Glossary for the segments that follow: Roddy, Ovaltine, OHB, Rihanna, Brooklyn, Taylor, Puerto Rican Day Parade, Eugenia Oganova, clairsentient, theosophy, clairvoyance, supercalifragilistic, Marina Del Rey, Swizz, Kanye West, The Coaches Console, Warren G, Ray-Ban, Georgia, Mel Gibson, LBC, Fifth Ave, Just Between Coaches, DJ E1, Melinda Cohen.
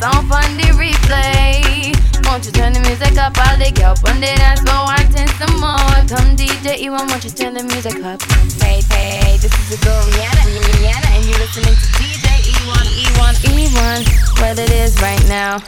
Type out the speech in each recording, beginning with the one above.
that's on Fundy Replay. Won't you turn the music up, I'll dig up one day, that's more, I tend some more. Come DJ E1, won't you turn the music up? Hey, hey, this is your girl Rihanna, and you're listening to DJ E1, what it is right now.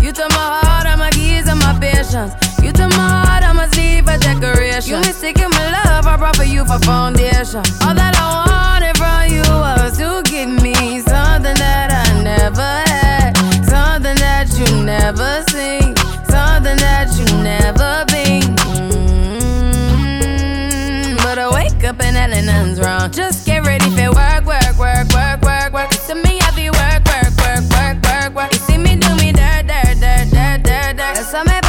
You took my heart, I'ma sleeve for decoration. You mistaken my love, I brought for you for foundation. All that I wanted from you was to give me something that I never had, something that you never seen, something that you never been. But I wake up and that ain't nothing's wrong. Just get ready for work, work, work, work, work, work. To me, I be work, work, work, work, work, work. You see me do me dirt, dirt, dirt, dirt, dirt, dirt. That's all my body.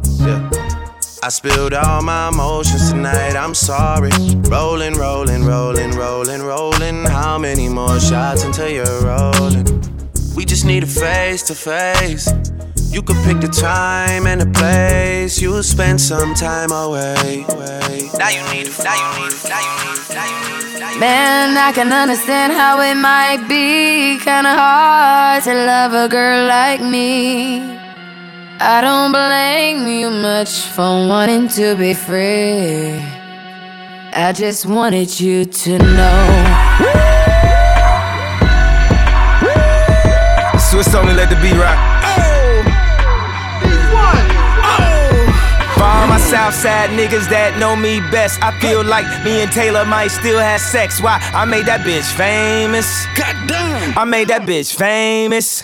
Yeah. I spilled all my emotions tonight, I'm sorry. Rolling, rolling, rolling, rolling, rolling. How many more shots until you're rolling? We just need a face to face. You could pick the time and the place. You'll spend some time away. Now you need it, now you need it, now you need it, now you need it. Man, I can understand how it might be kinda hard to love a girl like me. I don't blame you much for wanting to be free. I just wanted you to know. Swizz only let the beat rock. For all my Southside niggas that know me best, I feel like me and Taylor might still have sex. Why? I made that bitch famous. Goddamn! I made that bitch famous.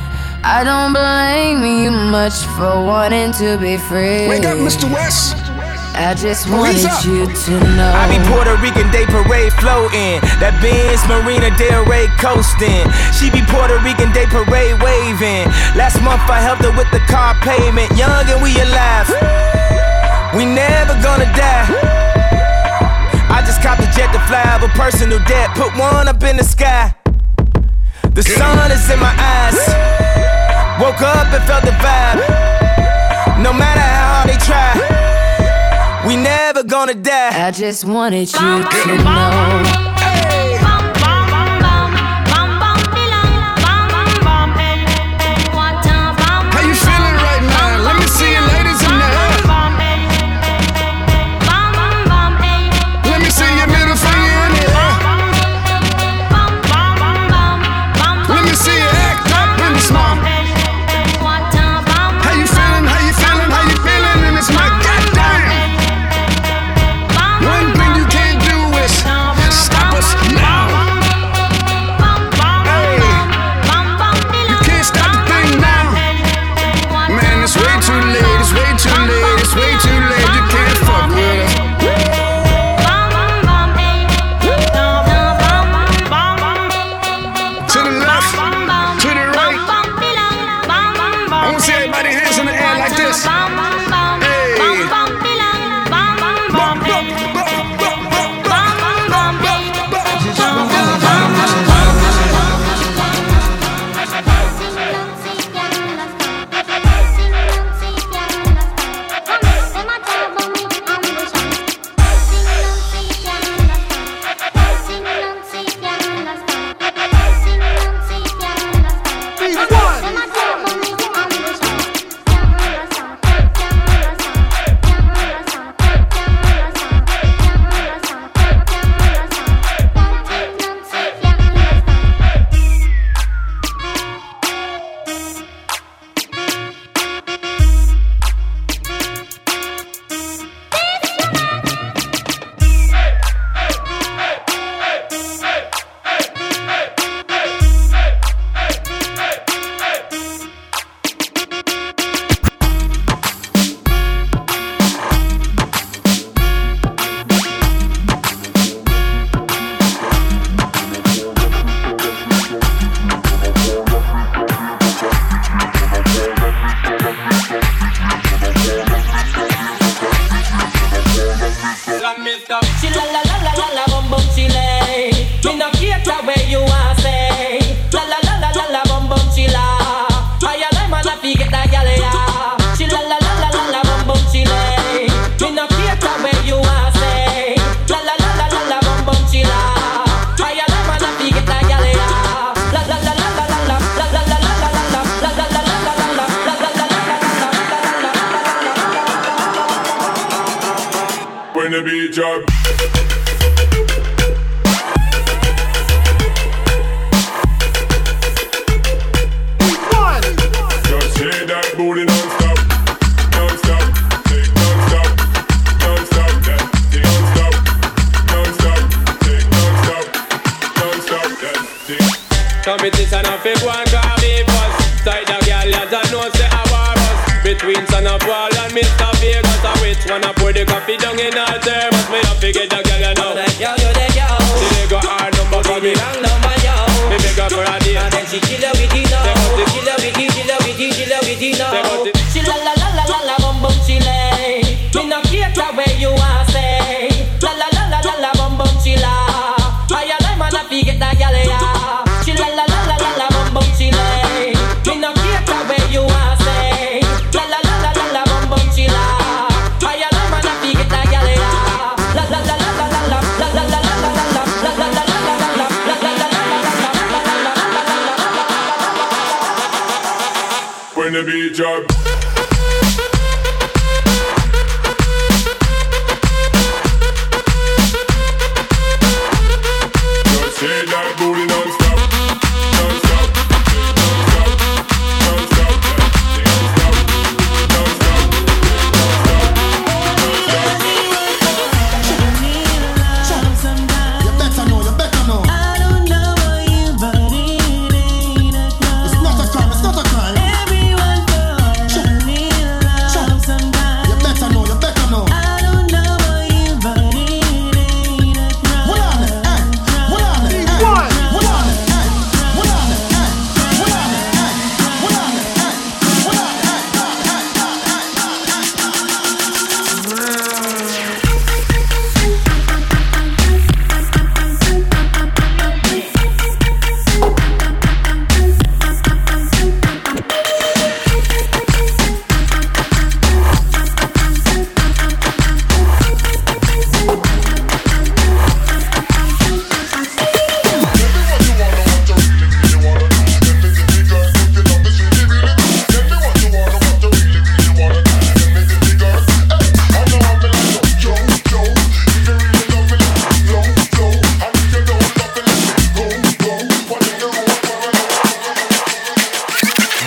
I don't blame you much for wanting to be free. Wake up, Mr. West. I just wanted you to know I be Puerto Rican Day Parade floating. That Benz Marina Del Rey coasting. She be Puerto Rican Day Parade waving. Last month I helped her with the car payment. Young and we alive. We never gonna die. I just copped a jet to fly of a personal debt. Put one up in the sky. The sun is in my eyes. Woke up and felt the vibe. No matter how hard they try. I just wanted you to know.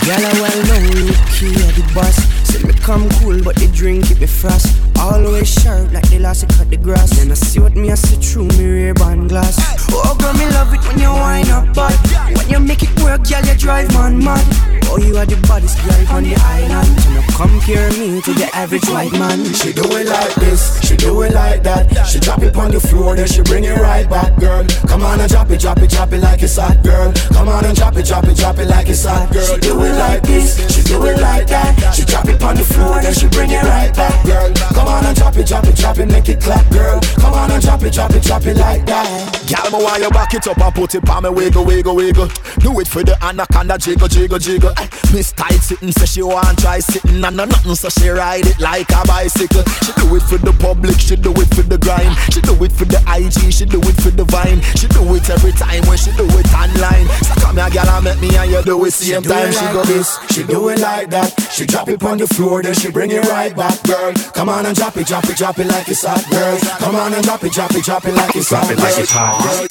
Y'all a well known rookie at the bus. See me come cool, but the drink keep me frost. Always sharp like the last cut the grass. Then I see what me I see through me Ray-Ban glass. Oh girl, me love it when you wind up bad. When you make it work, y'all you drive man mad. Oh, you are the baddest girl on the island. So now compare me to the average white man. She do it like this, she do it like that. She drop it on the floor, then she bring it right back, girl. Come on and drop it, drop it, drop it like it's hot, girl. Come on and drop it, drop it, drop it like it's hot, girl. She do it like this, she do it like that. She drop it on the floor, then she bring it right back, girl. Come on and drop it, drop it, drop it, make it clap, girl. Come on and drop it, drop it, drop it like that. Girl, me want you back it up and put it on me, wiggle, wiggle, wiggle. Do it for the anaconda, jiggle, jiggle, jiggle. Miss tight sitting, so she want try sitting and no nothing, so she ride it like a bicycle. She do it for the public, she do it for the grind. She do it for the IG, she do it for the vine. She do it every time when she do it online. So come here, girl, and make me and you do it same time. She go this, she do it like that. She drop it on the floor, then she bring it right back, girl. Come on and drop it, drop it, drop it like it's hot, girl. Come on and drop it, drop it, drop it like it's hot, girl.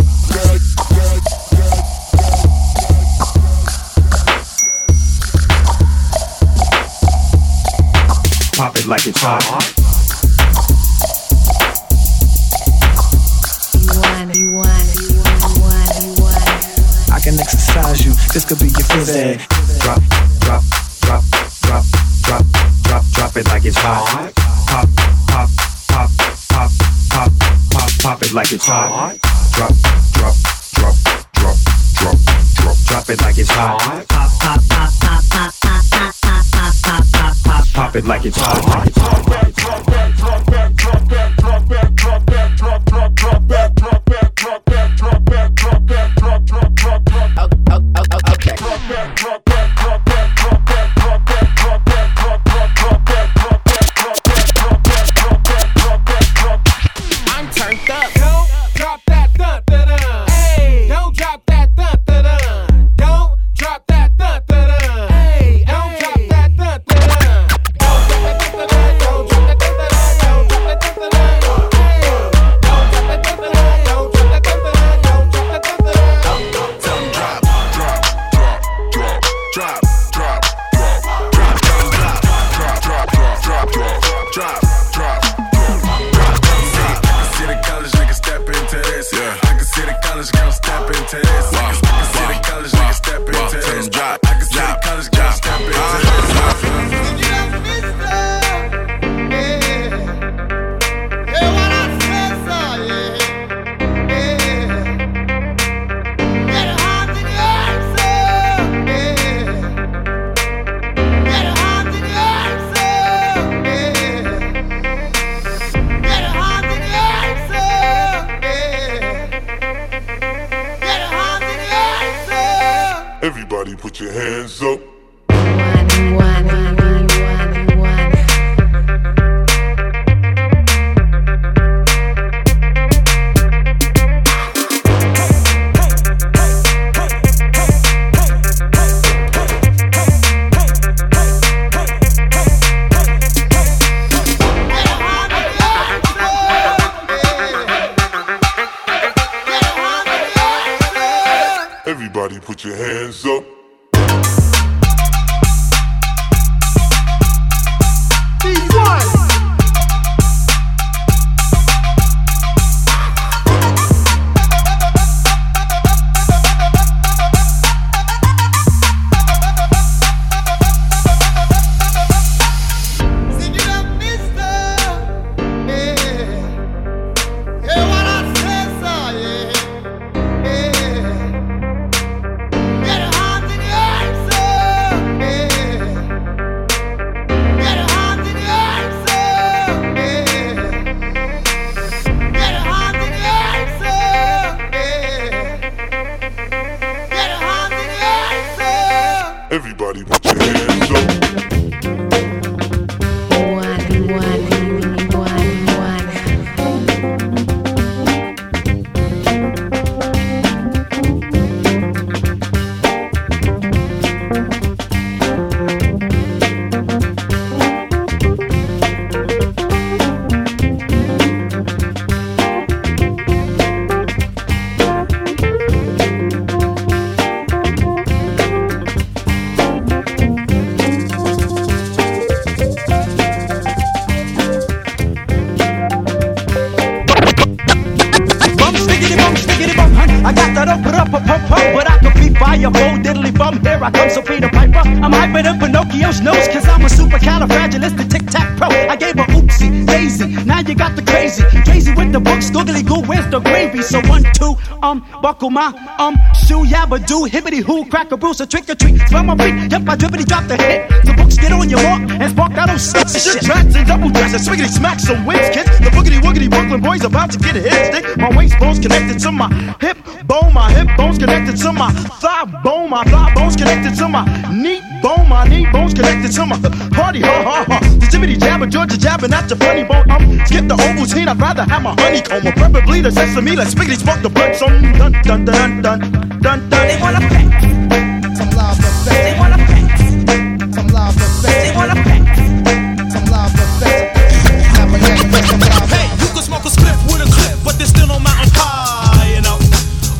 Drop it like it's hot. Pop it like it's hot. You want. I can exercise you. This could be your fizz. Drop it like it's hot. Pop it like it's hot. Drop it like it's hot. Pop it like it's hot. I'm turned up. Don't drop that thud thud thud. Hey, don't drop that thud thud thud. Don't drop that thud thud thud. Hey, don't drop that thud thud thud. I come, so Peter Piper. I'm hyper than Pinocchio's nose, cause I'm a supercalifragilistic tic-tac-pro. I gave a oopsie, daisy, now you got the crazy. Crazy with the books, googly goo, where's the gravy? So 1, 2, buckle my, shoe, yabba do, hibbity hoo, crack a bruise, a trick or treat. Smell my beat, yep, I drippity drop the hit. The books get on your walk, and spark out those sticks and shit. Tracks and double dress, and swiggity smack some wins, kids. The boogity-woogity Brooklyn boys about to get a hit stick. My waist bone's connected to my hip bone, my hip bone's connected to my thigh bone, my thigh bone's connected to my knee bone, my knee bone's connected to my party, ha ha ha. The jibbity jabber, Georgia jabber, not your funny bone. Skip the Ovaltine, I'd rather have my honeycomb, or preferably the sesame. Let's spiggity spark the blood. So dun dun dun dun dun dun. They wanna pack. Some live effects. They wanna pack. Some live effects. They wanna pack. Some live effects. Hey, you can smoke a spliff with a clip, but there's still no mountain pie, you know,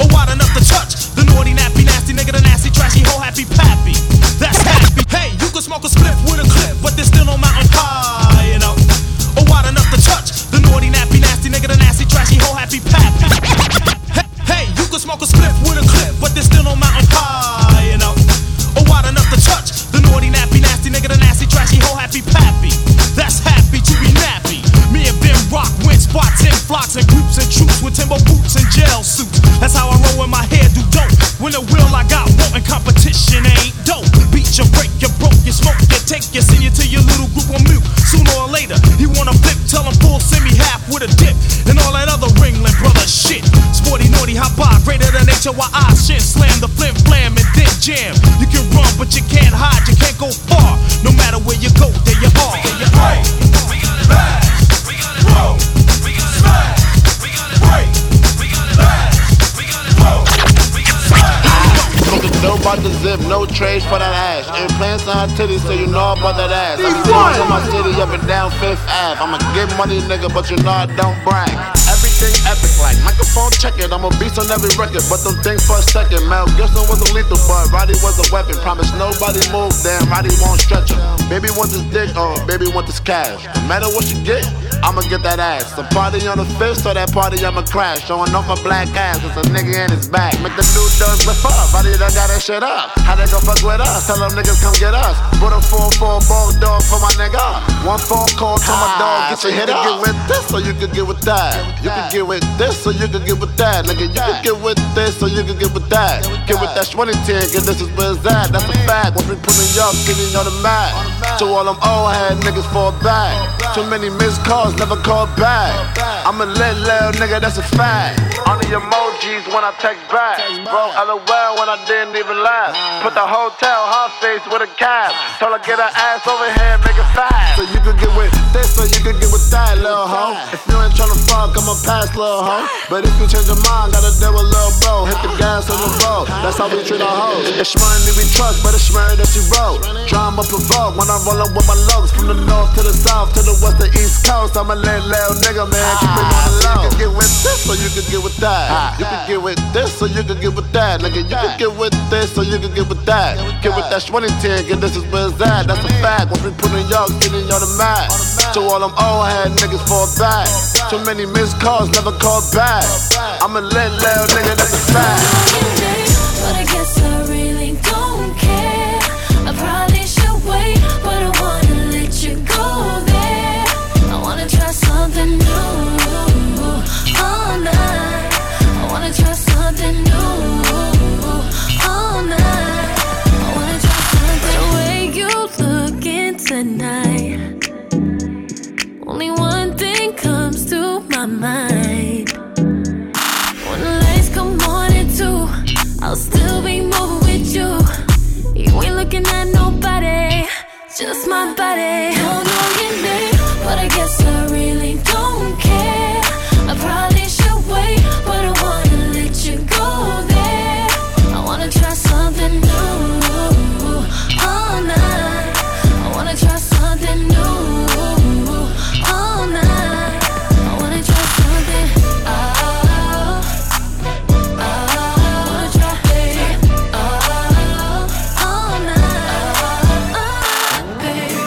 or wide enough to touch the naughty, nappy, nasty nigga, the nasty, trashy, whole happy pappy. That's happy. Hey, you can smoke a spliff with a clip, but there's still no mountain pie, you know, or wide enough to touch the naughty, nappy, nasty nigga, the nasty, trashy, whole happy pappy. Hey, you can smoke a spliff with a clip, but there's still no mountain pie, you know, or wide enough to touch the naughty, nappy, nasty nigga, the nasty, trashy, whole happy pappy. That's happy to be nappy. Me and Ben Rock win spots in flocks and groups and troops with timber boots and jail suits. That's how I roll when my hair do dope. When the will I got want and competition ain't dope. Beat you, break you, broke you, smoke you, take you, send you to your little group on mute. Sooner or later, you wanna flip, tell them full semi half with a dip. And all that other ringling brother shit. Sporty, naughty, hot bar, greater than HOI shit. Slam the flim flam and then jam. You can run, but you can't hide, you can't go far. No matter where you go, there you are. There you are. We got it back. Roll, we gonna smash, we gonna break, we gonna lash, we gonna roll, we gonna smash. Smoke the dope out the zip, no trace for that ash. Implants on her titties, so you know about that ass. I be going to my city up and down Fifth Ave. I'ma get money, nigga, but you know I don't brag. Everything epic like microphone check it. I'm a beast on every record, but them things for a second. Mel Gibson was a lethal, but Roddy was a weapon. Promise nobody move, damn Roddy won't stretch him. Baby want this dick, baby want this cash. No matter what you get, I'ma get that ass. The party on the fifth, so that party I'ma crash. Showing off a black ass, it's a nigga in his back. Make the new thugs lift up, I done got that shit up. How they gon' fuck with us? Tell them niggas come get us. Put a 4-4 bulldog for my nigga. One phone call to my dog, get you hit up. You can get with this, so you can get with that. You can get with this, so you can get with that. Nigga, you can get with this, so you can get with that. Get with that 2010, and this is where it's at. That's a fact. Once we pulling y'all, getting on the mat. To all them old head niggas fall back. Too many missed calls, never call back. I'm a lit little nigga, that's a fact. On the emojis when I text back. Bro, LOL when I didn't even laugh. Put the hotel hot face with a cab. Told her get her ass over here, make it fast. So you could get with this, so you could get with that, little hoe. If you ain't tryna fuck, I'ma pass, little hoe. But if you change your mind, gotta deal with little bro. Hit the gas on the road, that's how we treat our hoes. It's money we trust, but it's money that you wrote. Drama provoke when I roll up with my lows. From the north to the south, to the west, the east coast. I'm a little nigga, man, keep it on the low. You can get with this, so you can get with that. You can get with this, so you can get with that. Nigga, you can get with this, so you can get with that. Get with that 2010, and this is where it's at. That's a fact. Once we put in y'all, getting on the mat. To all them old head niggas fall back. Too many missed calls, never called back. I'm a little nigga, that's a fact. But I guess I really don't care. I probably should wait, but I wanna let you go. Something new all night. I wanna try something new all night. I wanna try something. The way you looking tonight, only one thing comes to my mind. When the lights come on at 2, I'll still be moving with you. You ain't looking at nobody, just my body. Don't know your name, but I guess I really don't care. I probably should wait, but I wanna let you go there. I wanna try something new all night. I wanna try something new all night. I wanna try something. Oh, oh, I wanna try it. Oh, all night, babe.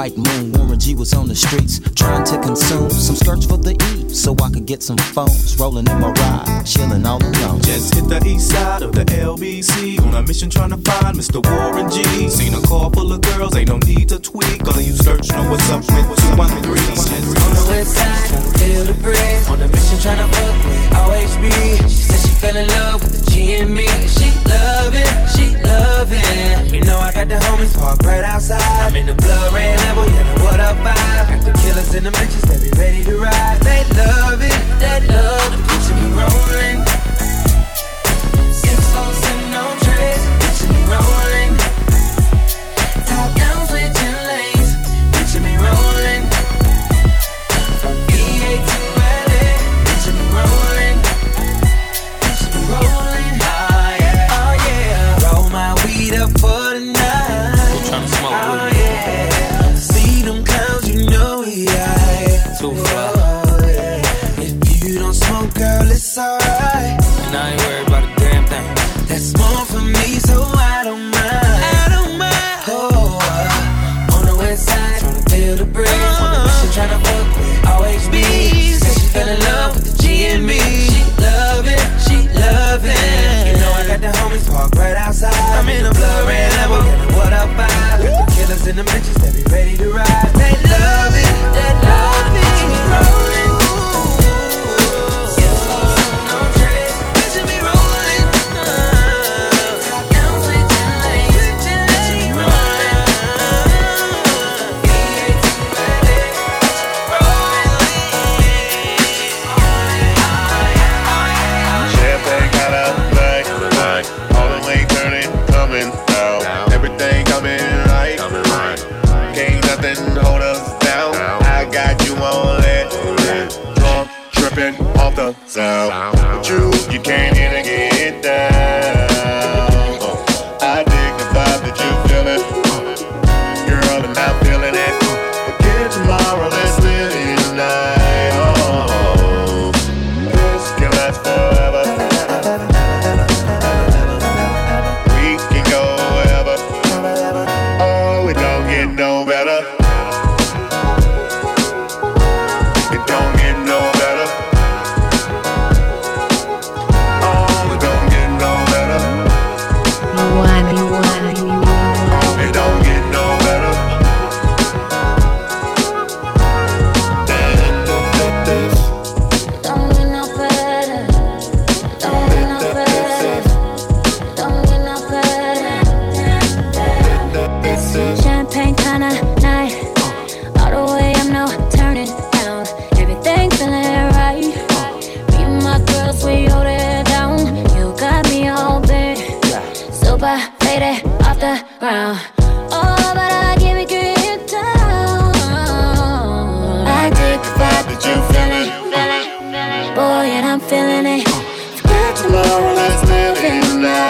white moon. Warren G was on the streets trying to consume some skirts for the E, so I could get some phones. Rolling in my ride, chilling all alone. Just hit the east side of the LBC on a mission trying to find Mr. Warren G. Seen a car full of girls, ain't no need to tweak. All of you search know what's up with 213. On the west side, trying to feel the bread. On a mission trying to fuck with OHB. She said she fell in love with the G and me. She love it, she love it. You know I got the homies parked right outside. I'm in the blood red level, yeah, the what up vibe. Got the killers in the bitches, they be ready to ride. They love it, they love the picture me rolling. Six folks and no trace, picture me rolling. Top down switching lanes, picture me rolling. From EA to LA, picture me rolling. Picture me rolling, oh yeah, oh yeah. Roll my weed up for the night. Tryna smoke, oh yeah. See them clowns, you know he high. Too far. Oh, yeah. If you don't smoke, girl, it's alright. And I ain't worried about a damn thing. That's more for me, so I don't mind. I don't mind. Oh, on the west side, tryna feel the breeze. On the mission, tryna fuck with OHB. Said she fell in love with the G and me. She love it, you know I got the homies parked right outside. I'm in a blood red level, yeah, what up vibe. Got the killers in the bitches, they be ready to ride. They love it, they love it. Sound. But you can't even get down. I dig the vibe that you feelin', girl, and I'm feelin' it. Forget tomorrow, let's live tonight. Oh, this can last forever. We can go wherever. Oh, it don't get no better. It don't get no better. Boy, and I'm feeling it. Forget tomorrow, let's live in the night.